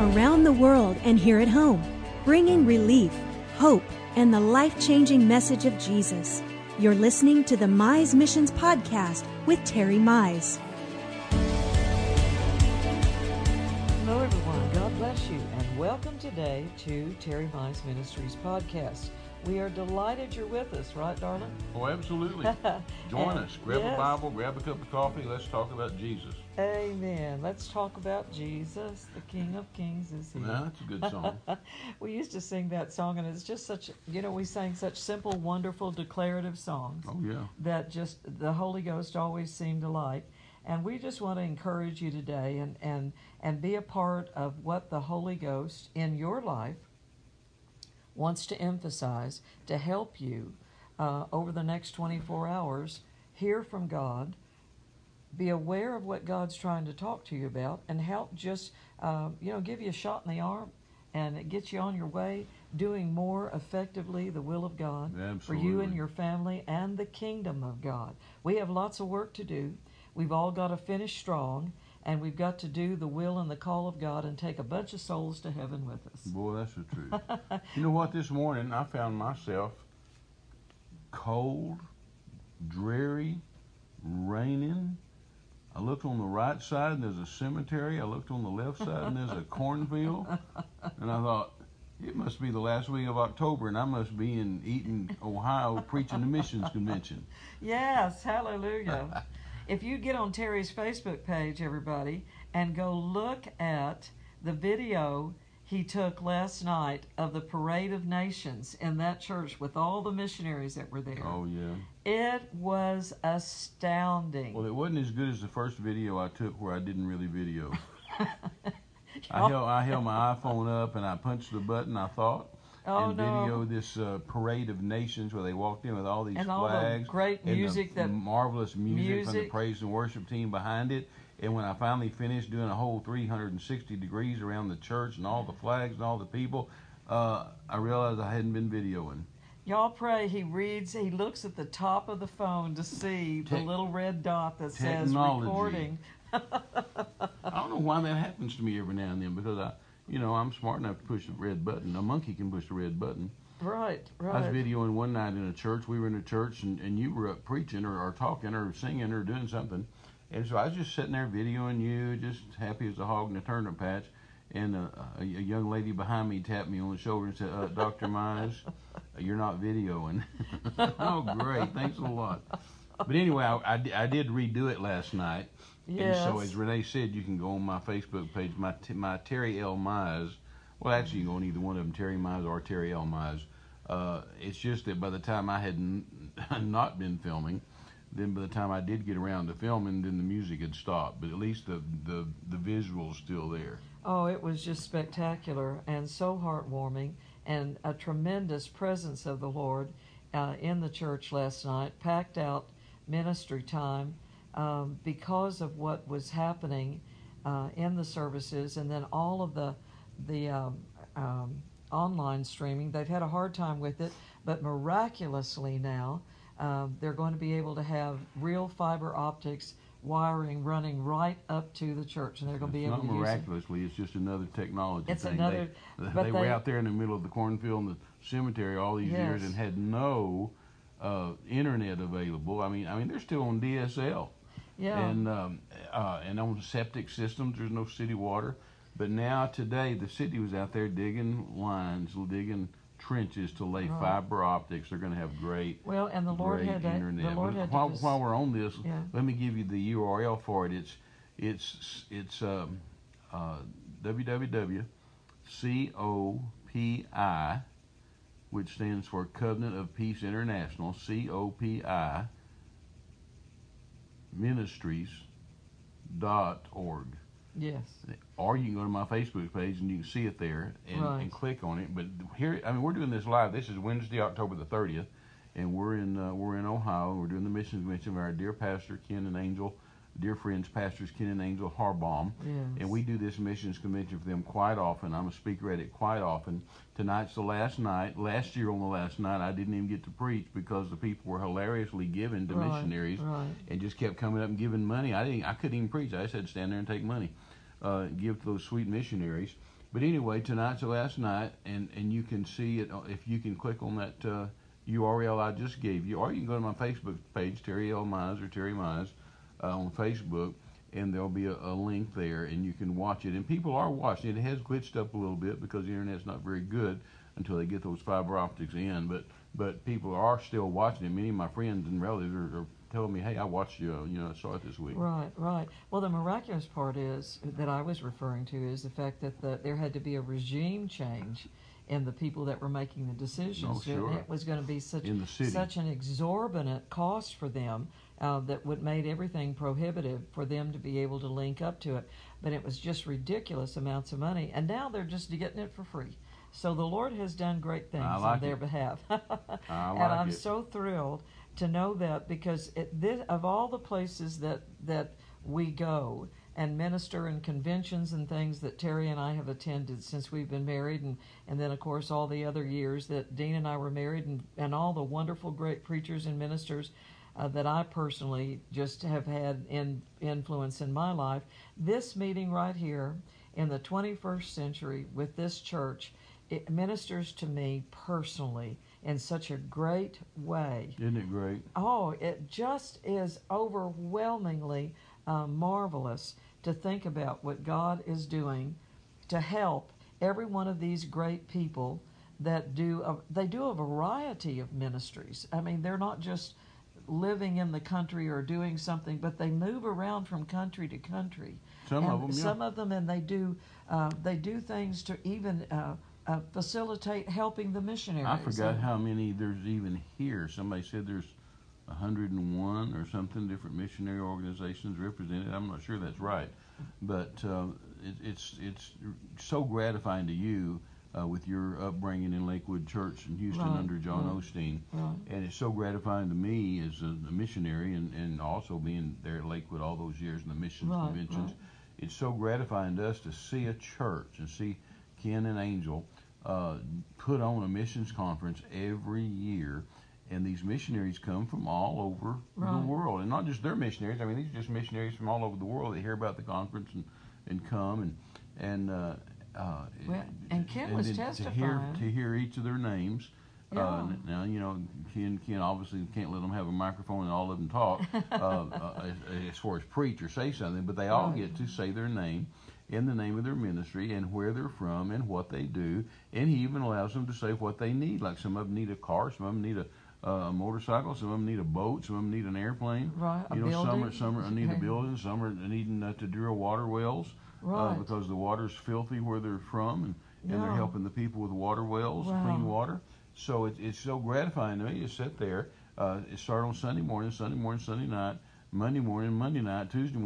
around the world and here at home, bringing relief, hope, and the life-changing message of Jesus. You're listening to the Mize Missions Podcast with Terry Mize. Hello, everyone. God bless you, and welcome today to Terry Mize Ministries Podcast. We are delighted you're with us, right, darling? Oh, absolutely. Join us. Grab a Bible, grab a cup of coffee. Let's talk about Jesus. Amen. Let's talk about Jesus. The King of Kings is here. Well, that's a good song. We used to sing that song, and it's just such, you know, we sang such simple, wonderful, declarative songs. Oh, yeah. That just the Holy Ghost always seemed to like. And we just want to encourage you today and be a part of what the Holy Ghost in your life wants to emphasize to help you over the next 24 hours, hear from God, be aware of what God's trying to talk to you about, and help just, give you a shot in the arm, and it gets you on your way, doing more effectively the will of God. Absolutely. For you and your family and the kingdom of God. We have lots of work to do. We've all got to finish strong. And we've got to do the will and the call of God and take a bunch of souls to heaven with us. Boy, that's the truth. You know what? This morning I found myself cold, dreary, raining. I looked on the right side and there's a cemetery. I looked on the left side and there's a cornfield. And I thought, it must be the last week of October, and I must be in Eaton, Ohio, preaching the missions convention. Yes, hallelujah. If you get on Terry's Facebook page, everybody, and go look at the video he took last night of the Parade of Nations in that church with all the missionaries that were there. Oh, yeah. It was astounding. Well, it wasn't as good as the first video I took where I didn't really video. I held my iPhone up, and I punched the button, I thought. Oh, and video this parade of nations where they walked in with all these and flags. And all the great music. And the marvelous music from the praise and worship team behind it. And when I finally finished doing a whole 360 degrees around the church and all the flags and all the people, I realized I hadn't been videoing. Y'all pray he looks at the top of the phone to see the little red dot that says recording. I don't know why that happens to me every now and then, because I'm smart enough to push the red button. A monkey can push the red button. Right, right. I was videoing one night in a church. We were in a church, and you were up preaching or talking or singing or doing something. And so I was just sitting there videoing you, just happy as a hog in a turnip patch. And a young lady behind me tapped me on the shoulder and said, Dr. Mize, you're not videoing. Oh, great. Thanks a lot. But anyway, I did redo it last night. Yes. And so, as Renee said, you can go on my Facebook page, my Terry L. Mize. Well, actually, you can go on either one of them, Terry Mize or Terry L. Mize. It's just that by the time I had not been filming, then by the time I did get around to filming, then the music had stopped. But at least the visual's still there. Oh, it was just spectacular and so heartwarming, and a tremendous presence of the Lord in the church last night, packed out ministry time. Because of what was happening in the services, and then all of the online streaming. They've had a hard time with it, but miraculously now they're going to be able to have real fiber optics wiring running right up to the church, and they're going to be able to use it. Not miraculously, it's just another technology thing. They were out there in the middle of the cornfield and the cemetery all these years and had no internet available. I mean, they're still on DSL. Yeah. And on septic systems, there's no city water. But now today, the city was out there digging lines, digging trenches to lay fiber optics. They're going to have great. Well, and the Lord had internet. While we're on this, let me give you the URL for it. It's www.copi, which stands for Covenant of Peace International, COPI. Ministries.org. Yes. Or you can go to my Facebook page and you can see it there and click on it. But here, we're doing this live. This is Wednesday, October the 30th, and we're in Ohio. We're doing the missions convention with our dear pastor Ken and Angel, dear friends pastors Ken and Angel Harbaum. Yes. And we do this missions convention for them quite often. I'm a speaker at it quite often. Tonight's the last night. Last year on the last night, I didn't even get to preach because the people were hilariously giving to missionaries and just kept coming up and giving money. I couldn't even preach. I just had to stand there and take money, give to those sweet missionaries. But anyway, tonight's the last night, and you can see it if you can click on that URL I just gave you, or you can go to my Facebook page, Terry L. Mize or Terry Mize on Facebook, and there'll be a link there, and you can watch it. And people are watching it. It has glitched up a little bit because the internet's not very good until they get those fiber optics in, but people are still watching it. Many of my friends and relatives are telling me, hey, I watched you, I saw it this week. Right, right. Well, the miraculous part is, that I was referring to, is the fact that there had to be a regime change in the people that were making the decisions. Oh, sure. And it was going to be such an exorbitant cost for them that would made everything prohibitive for them to be able to link up to it. But it was just ridiculous amounts of money, and now they're just getting it for free. So the Lord has done great things on their behalf. And I'm so thrilled to know that, because of all the places that we go and minister and conventions and things that Terry and I have attended since we've been married, and then, of course, all the other years that Dean and I were married, and all the wonderful, great preachers and ministers that I personally just have had influence in my life, this meeting right here in the 21st century with this church, it ministers to me personally in such a great way. Isn't it great? Oh, it just is overwhelmingly marvelous to think about what God is doing to help every one of these great people that do a variety of ministries. I mean, they're not just living in the country or doing something, but they move around from country to country. Some of them, and they do things to even facilitate helping the missionaries. I forgot how many there's even here. Somebody said there's 101 or something different missionary organizations represented. I'm not sure that's right, but it's so gratifying to you with your upbringing in Lakewood Church in Houston under John Osteen, and it's so gratifying to me as a missionary, and also being there at Lakewood all those years in the missions conventions. It's so gratifying to us to see a church and see Ken and Angel put on a missions conference every year, and these missionaries come from all over the world, and not just their missionaries. I mean, these are just missionaries from all over the world that hear about the conference and come and Ken was testifying to hear each of their names. Yeah. Now, Ken obviously can't let them have a microphone and all of them talk as far as preach or say something, but they all get to say their name in the name of their ministry and where they're from and what they do. And he even allows them to say what they need. Like some of them need a car, some of them need a motorcycle, some of them need a boat, some of them need an airplane. Right, building. Some need a building, some are needing to drill water wells. Right. Because the water's filthy where they're from, and they're helping the people with water wells, clean water. So it's so gratifying to me to sit there. It started on Sunday morning, Sunday night, Monday night, Tuesday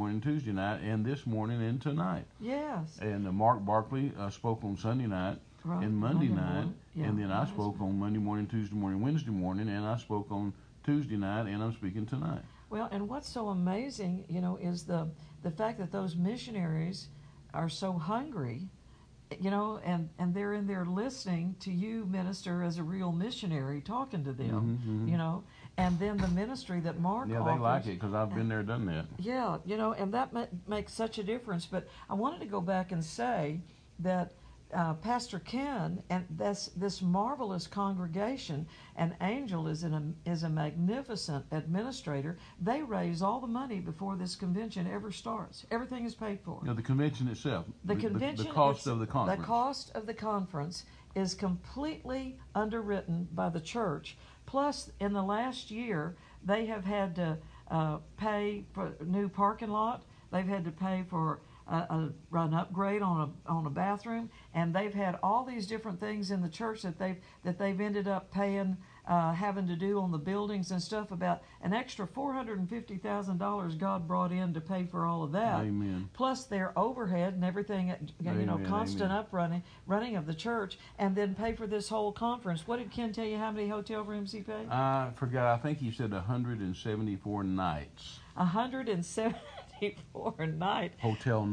night, and this morning and tonight. Yes. And Mark Barkley spoke on Sunday night and Monday night, and then I spoke on Monday morning, Tuesday morning, Wednesday morning, and I spoke on Tuesday night, and I'm speaking tonight. Well, and what's so amazing, is the fact that those missionaries are so hungry, and they're in there listening to you minister as a real missionary talking to them, and then the ministry that Mark offers. They like it because I've been there, done that. Yeah, and that makes such a difference. But I wanted to go back and say that Pastor Ken and this marvelous congregation, and Angel is a magnificent administrator. They raise all the money before this convention ever starts. Everything is paid for. The convention itself. The cost of the conference. The cost of the conference is completely underwritten by the church. Plus, in the last year, they have had to pay for a new parking lot. They've had to pay for an upgrade on a bathroom, and they've had all these different things in the church that they've ended up paying, having to do on the buildings and stuff. About an extra $450,000 God brought in to pay for all of that. Amen. Plus their overhead and everything, constant running of the church, and then pay for this whole conference. What did Ken tell you? How many hotel rooms he paid? I forgot. I think he said 174 nights. 174. For a night. Hotel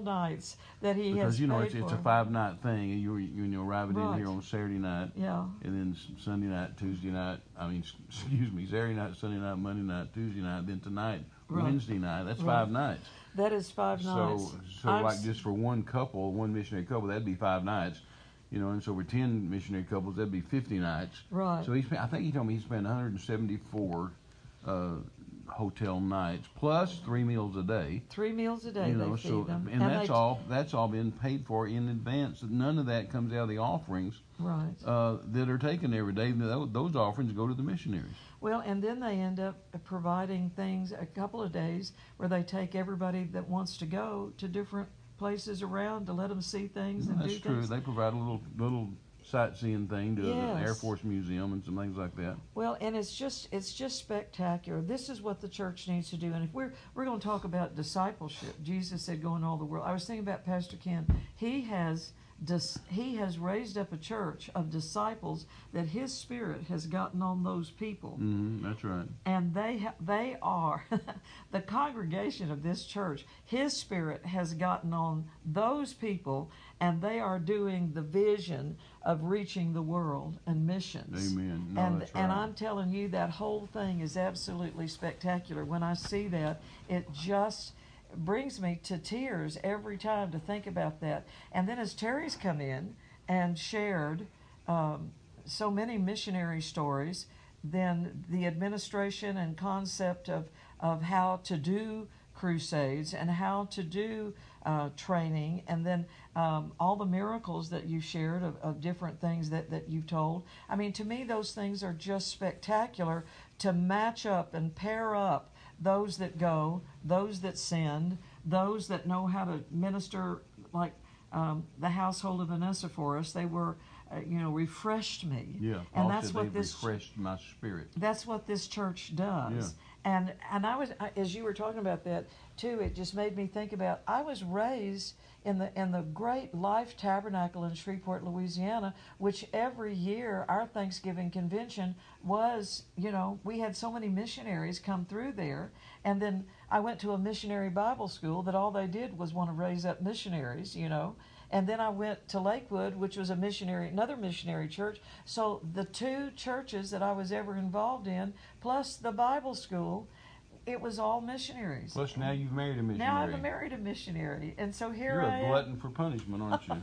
nights that he has paid for. Because, it's a 5-night thing, and you arrive in here on Saturday night, and then Sunday night, Saturday night, Monday night, Tuesday night, then tonight, Right. Wednesday night. That's right. 5 nights. That is 5 nights. So like just for one couple, one missionary couple, that'd be 5 nights. You know, and so for 10 missionary couples, that'd be 50 nights. Right. So he spent, I think he told me he spent 174 hotel nights plus 3 meals a day. 3 meals a day. You know, they feed them. And that's all. That's all been paid for in advance. None of that comes out of the offerings. Right. That are taken every day. Those offerings go to the missionaries. Well, and then they end up providing things a couple of days where they take everybody that wants to go to different places around to let them see things and do things. That's true. They provide a little sightseeing thing to the Air Force Museum and some things like that. Well, and it's just spectacular. This is what the church needs to do. And if we're going to talk about discipleship, Jesus said, "Go into all the world." I was thinking about Pastor Ken. He has raised up a church of disciples that His Spirit has gotten on those people. Mm-hmm, that's right. And they are the congregation of this church. His Spirit has gotten on those people, and they are doing the vision of reaching the world and missions. Amen. No, and that's right. And I'm telling you, that whole thing is absolutely spectacular. When I see that, it just brings me to tears every time to think about that. And then as Terry's come in and shared so many missionary stories, then the administration and concept of how to do crusades and how to do training, and then all the miracles that you shared of different things that you've told. I mean, to me, those things are just spectacular to match up and pair up those that go, those that send, those that know how to minister, like the household of Onesiphorus. They were, refreshed me. Yeah, and that's what this refreshed my spirit. That's what this church does. Yeah. And I was, as you were talking about that too, it just made me think about. I was raised in the Great Life Tabernacle in Shreveport, Louisiana, which every year our Thanksgiving convention was, we had so many missionaries come through there. And then I went to a missionary Bible school that all they did was want to raise up missionaries, And then I went to Lakewood, which was another missionary church. So the 2 churches that I was ever involved in, plus the Bible school, it was all missionaries. Plus, now you've married a missionary. Now I've married a missionary. And so here I am. You're a glutton for punishment, aren't you?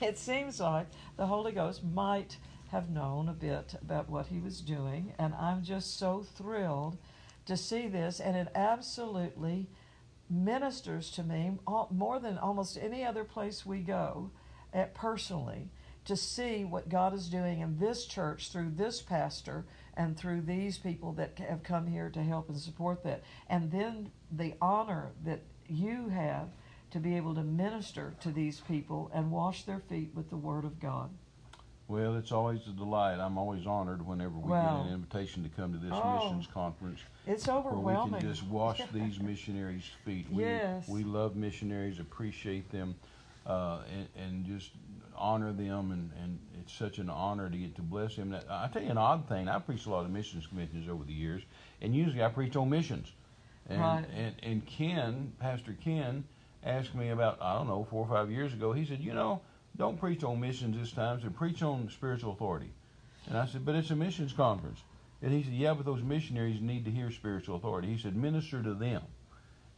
It seems like the Holy Ghost might have known a bit about what He was doing. And I'm just so thrilled to see this. And it absolutely ministers to me more than almost any other place we go at personally, to see what God is doing in this church through this pastor and through these people that have come here to help and support that. And then the honor that you have to be able to minister to these people and wash their feet with the Word of God. Well, it's always a delight. I'm always honored whenever we get an invitation to come to this missions conference. It's overwhelming. Where we can just wash these missionaries' feet. We love missionaries, appreciate them, and just honor them, and it's such an honor to get to bless them. I tell you an odd thing. I preached a lot of missions conventions over the years, and usually I preach on missions. And, right. And Ken, Pastor Ken, asked me about, 4 or 5 years ago. He said, don't preach on missions this time, so preach on spiritual authority. And I said, but it's a missions conference. And he said, yeah, but those missionaries need to hear spiritual authority. He said, minister to them.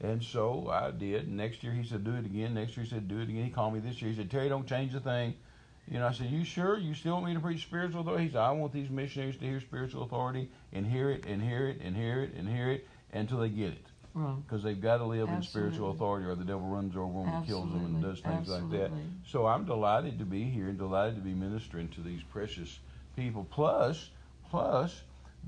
And so I did. Next year he said, do it again. Next year he said, do it again. He called me this year. He said, Terry, don't change a thing. I said, you sure? You still want me to preach spiritual authority? He said, I want these missionaries to hear spiritual authority and hear it and hear it and hear it and hear it until they get it. Because they've got to live in spiritual authority, or the devil runs over them and kills them and does things like that. So I'm delighted to be here and delighted to be ministering to these precious people. Plus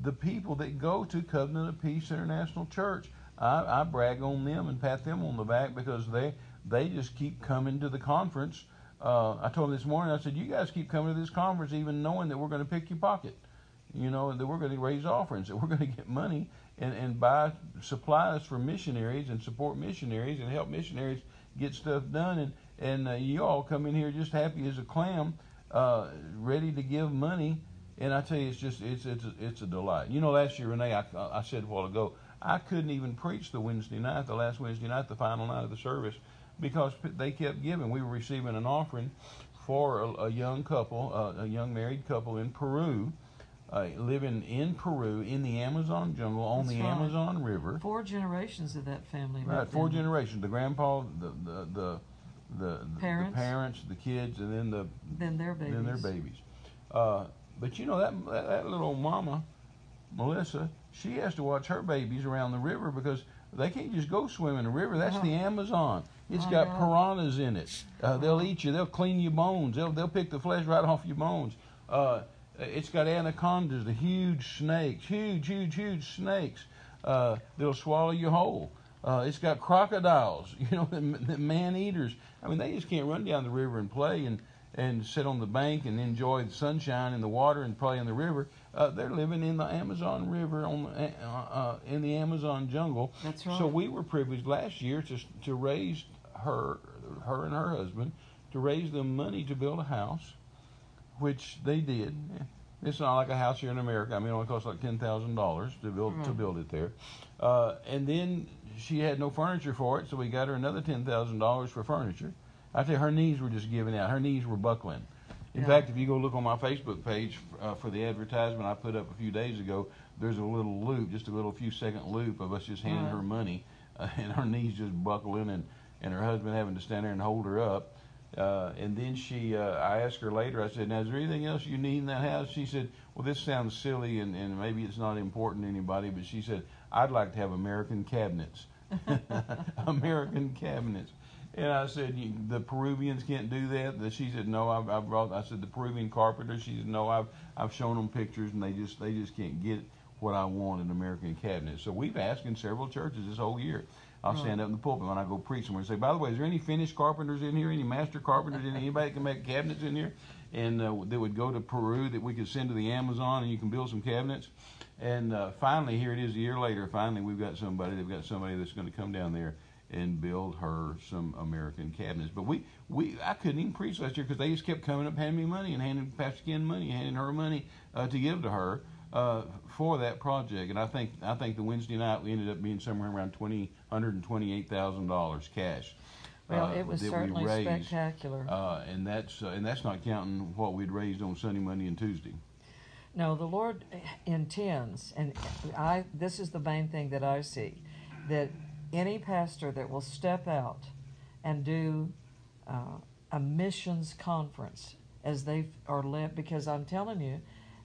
the people that go to Covenant of Peace International Church. I brag on them and pat them on the back because they just keep coming to the conference. I told them this morning, I said, you guys keep coming to this conference even knowing that we're going to pick your pocket. That we're going to raise offerings, that we're going to get money and buy supplies for missionaries and support missionaries and help missionaries get stuff done. And you all come in here just happy as a clam, ready to give money. And I tell you, it's a delight. Last year, Renee, I said a while ago, I couldn't even preach the last Wednesday night, the final night of the service, because they kept giving. We were receiving an offering for a young married couple in Peru. living in Peru, in the Amazon jungle, on the Amazon River. 4 generations of that family. Right, 4 generations. The grandpa, the parents, the kids, and then their babies. But you know that little old mama, Melissa, she has to watch her babies around the river because they can't just go swim in the river. That's the Amazon. It's got piranhas in it. They'll eat you. They'll clean your bones. They'll pick the flesh right off your bones. It's got anacondas, the huge snakes, huge snakes. They'll swallow you whole. It's got crocodiles, you know, the man-eaters. I mean, they just can't run down the river and play and sit on the bank and enjoy the sunshine and the water and play in the river. They're living in the Amazon River in the Amazon jungle. That's right. So we were privileged last year to raise her and her husband, to raise them money to build a house, which they did. It's not like a house here in America. I mean, it only costs like $10,000 to build it there. And then she had no furniture for it, so we got her another $10,000 for furniture. I tell you, her knees were just giving out. Her knees were buckling. In fact, if you go look on my Facebook page for the advertisement I put up a few days ago, there's a little loop, just a little few-second loop of us just handing her money, and her knees just buckling, and her husband having to stand there and hold her up. And then I asked her later, I said, now, is there anything else you need in that house? She said, well, this sounds silly, and maybe it's not important to anybody, but she said, I'd like to have American cabinets. American cabinets. And I said, the Peruvians can't do that. She said, no, I've brought. I said, the Peruvian carpenter. She said, no, I've shown them pictures, and they just can't get what I want in American cabinets. So we've asked in several churches this whole year. I'll stand up in the pulpit when I go preach somewhere and say, by the way, is there any finished carpenters in here? Any master carpenters in here? Anybody that can make cabinets in here? And they would go to Peru that we could send to the Amazon, and you can build some cabinets. And finally, here it is a year later. Finally, we've got somebody. They've got somebody that's going to come down there and build her some American cabinets. But I couldn't even preach last year because they just kept coming up, handing me money and handing Pastor Ken money, handing her money to give to her for that project. And I think the Wednesday night we ended up being somewhere around $128,000 cash. Well, it was certainly spectacular. And that's not counting what we'd raised on Sunday, Monday, and Tuesday. No, the Lord intends, and this is the main thing that I see, that any pastor that will step out and do a missions conference as they are led, because I'm telling you,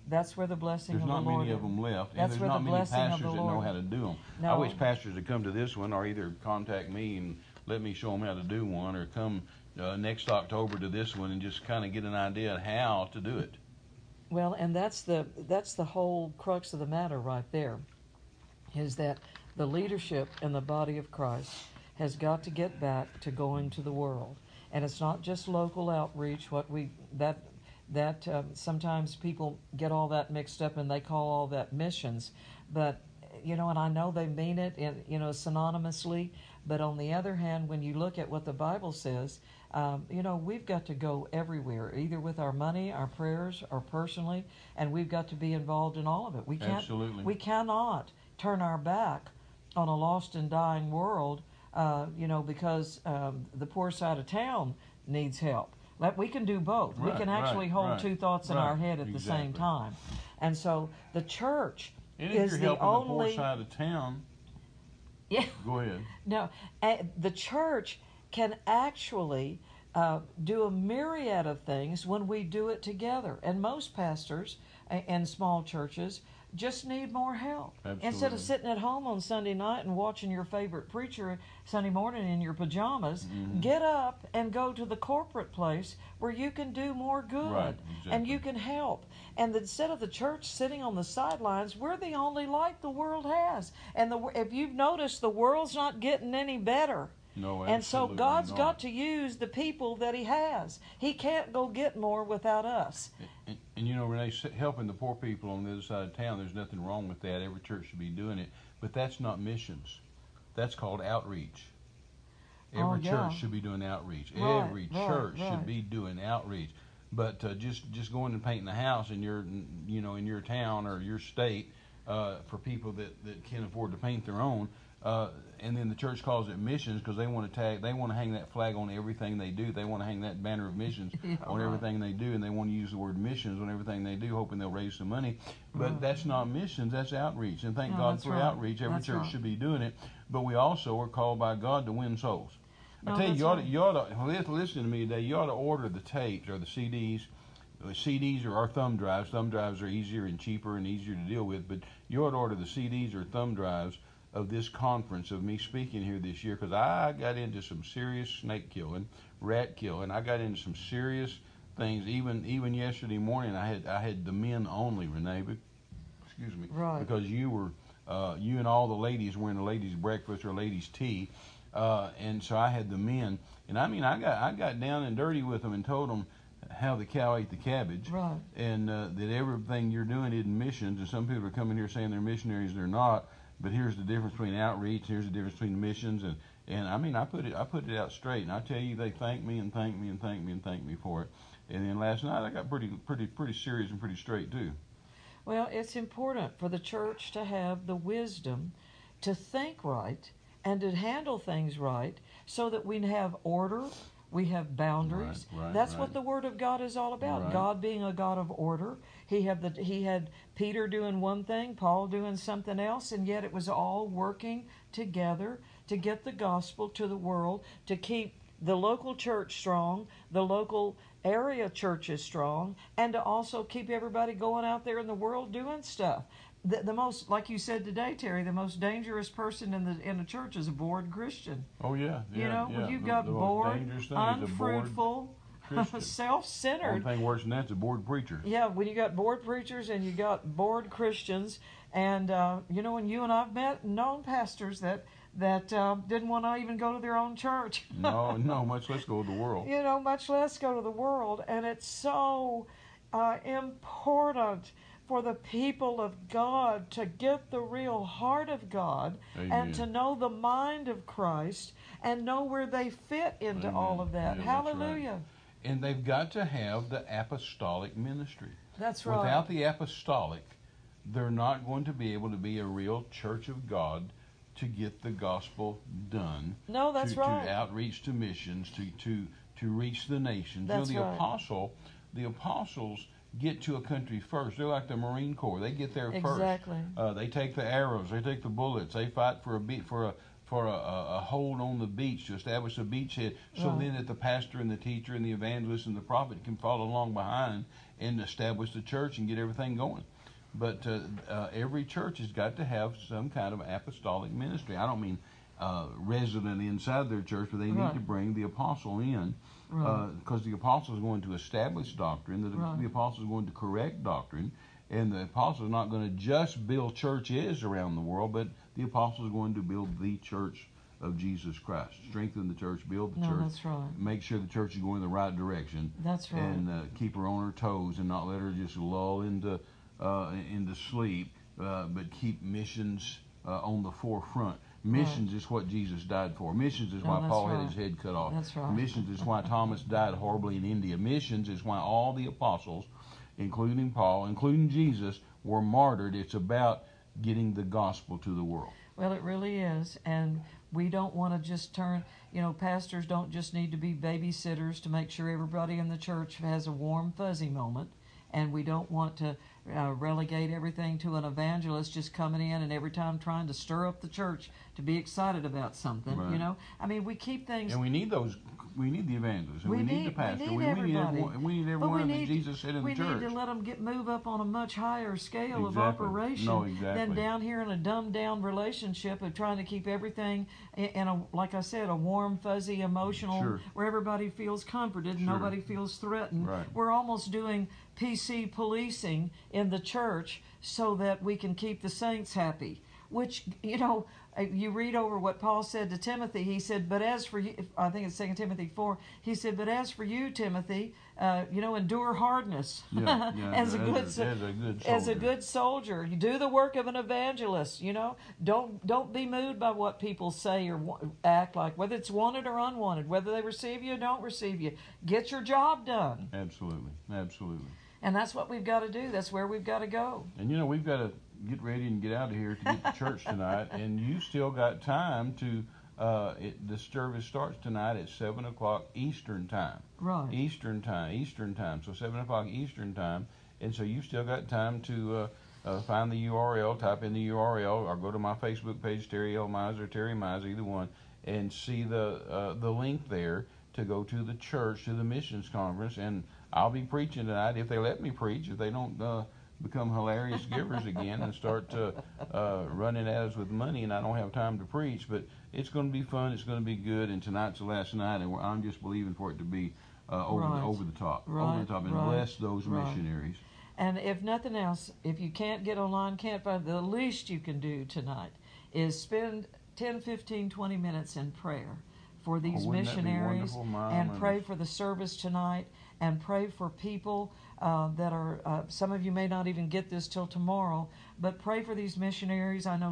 that's where the blessing of the Lord. There's not many of them left, and there's not many pastors that know how to do them. No. I wish pastors would come to this one, or either contact me and let me show them how to do one, or come next October to this one and just kind of get an idea of how to do it. Well, and that's the whole crux of the matter right there, is that the leadership in the body of Christ has got to get back to going to the world. And it's not just local outreach. Sometimes people get all that mixed up and they call all that missions. But, you know, and I know they mean it, synonymously. But on the other hand, when you look at what the Bible says, you know, we've got to go everywhere, either with our money, our prayers, or personally, and we've got to be involved in all of it. We cannot turn our back on a lost and dying world, because the poor side of town needs help. We can do both. Right, we can actually hold two thoughts in our head at the same time. And so the church is the only... the poor side of town... Yeah. Go ahead. No, the church can actually do a myriad of things when we do it together. And most pastors in small churches just need more help. Absolutely. Instead of sitting at home on Sunday night and watching your favorite preacher Sunday morning in your pajamas, get up and go to the corporate place where you can do more good and you can help. And instead of the church sitting on the sidelines, we're the only light the world has. And if you've noticed, the world's not getting any better. No, and so God's got to use the people that He has. He can't go get more without us. And you know, Renee, helping the poor people on the other side of town, there's nothing wrong with that. Every church should be doing it. But that's not missions. That's called outreach. Every church should be doing outreach. Right, every church should be doing outreach. But just going and painting a house in your town or your state for people that can't afford to paint their own, And then the church calls it missions because they want to tag, they want to hang that flag on everything they do. They want to hang that banner of missions on everything they do, and they want to use the word missions on everything they do, hoping they'll raise some money. But that's not missions, that's outreach. And thank God for outreach. Every church should be doing it. But we also are called by God to win souls. I tell you, you ought to listen to me today. You ought to order the tapes or the CDs. CDs are our thumb drives. Thumb drives are easier and cheaper and easier to deal with. But you ought to order the CDs or thumb drives of this conference, of me speaking here this year, because I got into some serious snake killing, rat killing. I got into some serious things. Even yesterday morning, I had the men only, Renee. But, excuse me, right? Because you were you and all the ladies were in a ladies' breakfast or ladies' tea, and so I had the men, and I mean I got down and dirty with them and told them how the cow ate the cabbage, right? And that everything you're doing is missions, and some people are coming here saying they're missionaries, they're not. But here's the difference between outreach, here's the difference between missions, and I mean I put it out straight, and I tell you they thanked me and thanked me and thanked me and thanked me for it. And then last night I got pretty serious and pretty straight too. Well, it's important for the church to have the wisdom to think right and to handle things right so that we have order, we have boundaries. Right, that's right. What the Word of God is all about. Right. God being a God of order. He had Peter doing one thing, Paul doing something else, and yet it was all working together to get the gospel to the world, to keep the local church strong, the local area churches strong, and to also keep everybody going out there in the world doing stuff. The most, like you said today, Terry, the most dangerous person in the church is a bored Christian. Oh yeah. You know, when you've got bored, unfruitful, self-centered. One thing worse than that's a bored preacher. Yeah, when you got bored preachers and you got bored Christians, and you know, when you and I've met known pastors that didn't want to even go to their own church. No, much less go to the world. You know, much less go to the world, and it's so important for the people of God to get the real heart of God. Amen. And to know the mind of Christ and know where they fit into Amen. All of that. Yeah, hallelujah. Right. And they've got to have the apostolic ministry. That's right. Without the apostolic, they're not going to be able to be a real church of God to get the gospel done. No, that's right. To outreach, to missions, to reach the nations. That's right. The apostles get to a country first. They're like the Marine Corps. They get there first. Exactly. They take the arrows. They take the bullets. They fight for a hold on the beach to establish a beachhead. So then that the pastor and the teacher and the evangelist and the prophet can follow along behind and establish the church and get everything going. But every church has got to have some kind of apostolic ministry. I don't mean resident inside their church, but they need to bring the apostle in. Because the apostle is going to establish doctrine, the apostle is going to correct doctrine, and the apostle is not going to just build churches around the world, but the apostle is going to build the church of Jesus Christ. Strengthen the church, build the church. That's right. Make sure the church is going in the right direction. That's right. And keep her on her toes and not let her just lull into sleep, but keep missions on the forefront. Missions is what Jesus died for. Missions is why Paul had his head cut off. That's right. Missions is why Thomas died horribly in India. Missions is why all the apostles, including Paul, including Jesus, were martyred. It's about getting the gospel to the world. Well, it really is. And we don't want to just turn, you know, pastors don't just need to be babysitters to make sure everybody in the church has a warm, fuzzy moment. And we don't want to relegate everything to an evangelist just coming in and every time trying to stir up the church to be excited about something. Right. You know, I mean, we keep things. And we need those. We need the evangelists. And we need the pastor. We need everybody. We need everyone that Jesus said in the church. We need to let them move up on a much higher scale of operation than down here in a dumbed-down relationship of trying to keep everything in a, like I said, a warm, fuzzy, emotional, where everybody feels comforted and nobody feels threatened. Right. We're almost doing PC policing in the church so that we can keep the saints happy, which, you know, you read over what Paul said to Timothy. He said, but as for you, I think it's 2 Timothy 4, he said, but as for you, Timothy, you know, endure hardness as a good soldier. You do the work of an evangelist, you know. Don't be moved by what people say or act like, whether it's wanted or unwanted, whether they receive you or don't receive you. Get your job done. Absolutely. And that's what we've got to do. That's where we've got to go. And, you know, we've got to get ready and get out of here to get to church tonight, and you still got time to. The service starts tonight at 7 o'clock Eastern time. Right. Eastern time. So 7 o'clock Eastern time, and so you've still got time to find the URL, type in the URL, or go to my Facebook page, Terry L. Mize or Terry Mize, either one, and see the link there to go to the church, to the missions conference, and I'll be preaching tonight if they let me preach. If they don't. Become hilarious givers again and start to running at us with money, and I don't have time to preach, but it's going to be fun, it's going to be good, and tonight's the last night, and I'm just believing for it to be over the top, and bless those missionaries. And if nothing else, if you can't get online, can't find, the least you can do tonight is spend 10, 15, 20 minutes in prayer for these missionaries, and pray for the service tonight, and pray for people that are, some of you may not even get this till tomorrow, but pray for these missionaries. I know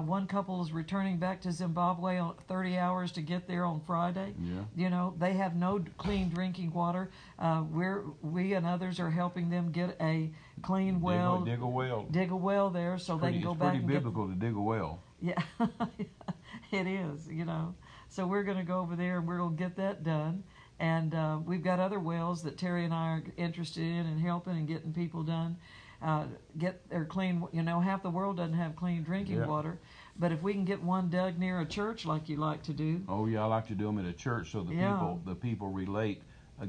one couple is returning back to Zimbabwe on 30 hours to get there on Friday. Yeah. You know, they have no clean drinking water. We and others are helping them get a clean well. Dig a well there so they can go back. It's pretty biblical to dig a well. Yeah, it is, you know. So we're going to go over there and we're going to get that done. And we've got other wells that Terry and I are interested in helping and getting people done, get their clean, you know, half the world doesn't have clean drinking water. But if we can get one dug near a church like you like to do. Oh, yeah, I like to do them at a church so the people relate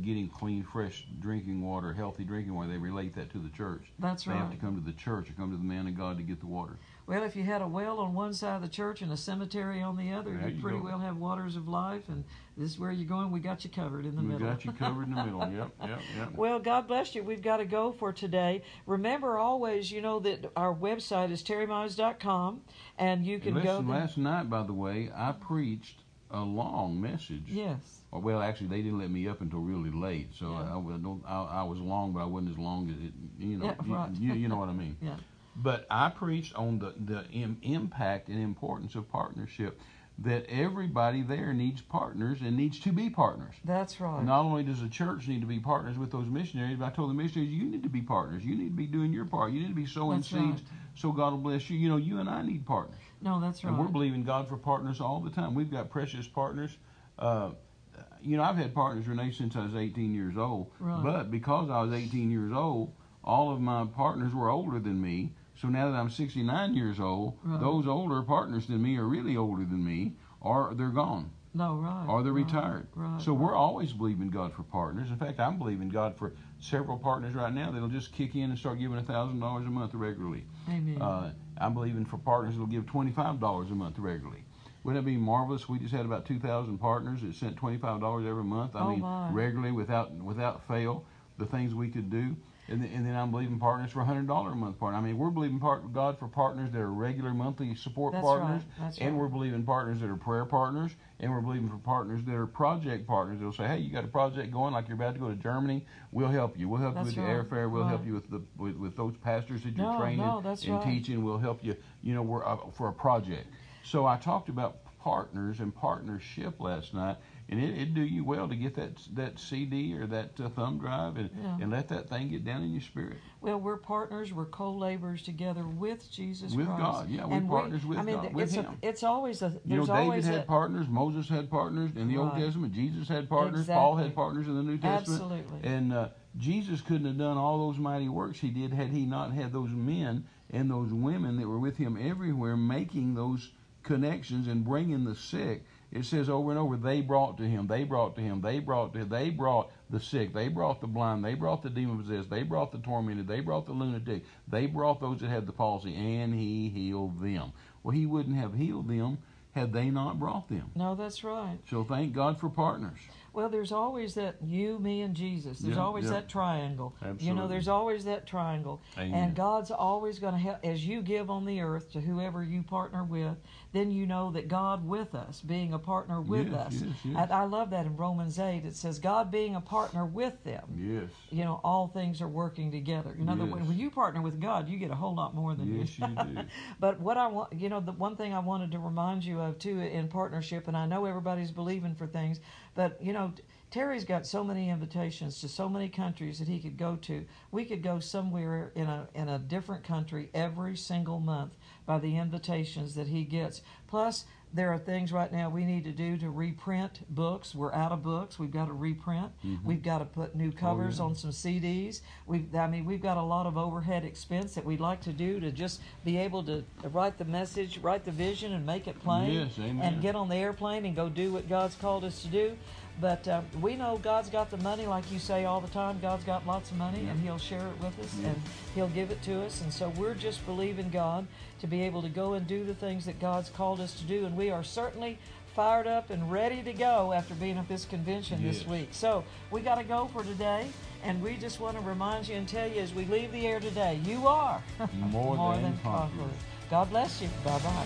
getting clean, fresh drinking water, healthy drinking water. They relate that to the church. That's right. They have to come to the church or come to the man of God to get the water. Well, if you had a well on one side of the church and a cemetery on the other, you'd pretty well have waters of life, and this is where you're going. We got you covered in the middle. We got you covered in the middle, yep. Well, God bless you. We've got to go for today. Remember always, you know, that our website is terrymize.com, and you can go there. Last night, by the way, I preached a long message. Yes. Well, actually, they didn't let me up until really late, so I was long, but I wasn't as long as, you know what I mean. Yeah. But I preached on the impact and importance of partnership, that everybody there needs partners and needs to be partners. That's right. Not only does the church need to be partners with those missionaries, but I told the missionaries, you need to be partners. You need to be doing your part. You need to be sowing seeds so God will bless you. You know, you and I need partners. No, that's right. And we're believing God for partners all the time. We've got precious partners. You know, I've had partners, Renee, since I was 18 years old. Right. But because I was 18 years old, all of my partners were older than me. So now that I'm 69 years old, those older partners than me are really older than me, or they're gone. No, right. Or they're retired. Right, so we're always believing God for partners. In fact, I'm believing God for several partners right now that'll just kick in and start giving $1,000 a month regularly. Amen. I'm believing for partners that'll give $25 a month regularly. Wouldn't that be marvelous? We just had about 2,000 partners that sent $25 every month. I mean, regularly, without fail, the things we could do. And then I'm believing partners for $100 a month partner. I mean, we're believing God for partners that are regular monthly support partners. Right. That's right. We're believing partners that are prayer partners. And we're believing for partners that are project partners. They'll say, hey, you got a project going, like you're about to go to Germany. We'll help you. We'll help you with the airfare. We'll help you with those pastors that you're training and teaching. We'll help you, you know, for a project. So I talked about partners and partnership last night. And it'd do you well to get that CD or that thumb drive and let that thing get down in your spirit. Well, we're partners. We're co-laborers together with Jesus Christ. With God, yeah. We're partners with God, with Him. It's always a... You know, David had partners. Moses had partners in the Old Testament. Jesus had partners. Exactly. Paul had partners in the New Testament. Absolutely. And Jesus couldn't have done all those mighty works He did had He not had those men and those women that were with Him everywhere making those connections and bringing the sick. It says over and over, they brought to him, they brought the sick, they brought the blind, they brought the demon-possessed, they brought the tormented, they brought the lunatic, they brought those that had the palsy, and He healed them. Well, He wouldn't have healed them had they not brought them. No, that's right. So thank God for partners. Well, there's always that you, me, and Jesus. There's always that triangle. Absolutely. You know, there's always that triangle. Amen. And God's always going to help. As you give on the earth to whoever you partner with, then you know that God with us, being a partner with us. Yes. I love that in Romans 8. It says, God being a partner with them. Yes. You know, all things are working together. In other words, when you partner with God, you get a whole lot more than you do. But what I want, you know, the one thing I wanted to remind you of, too, in partnership, and I know everybody's believing for things, but, you know, Terry's got so many invitations to so many countries that he could go to. We could go somewhere in a different country every single month by the invitations that he gets. Plus, there are things right now we need to do to reprint books. We're out of books. We've got to reprint. Mm-hmm. We've got to put new covers on some CDs. We've got a lot of overhead expense that we'd like to do to just be able to write the message, write the vision, and make it plain. Yes, amen. And get on the airplane and go do what God's called us to do. But we know God's got the money, like you say all the time. God's got lots of money, and He'll share it with us, and He'll give it to us. And so we're just believing God to be able to go and do the things that God's called us to do. And we are certainly fired up and ready to go after being at this convention this week. So we got to go for today, and we just want to remind you and tell you as we leave the air today, you are more than conquerors. God bless you. Bye-bye.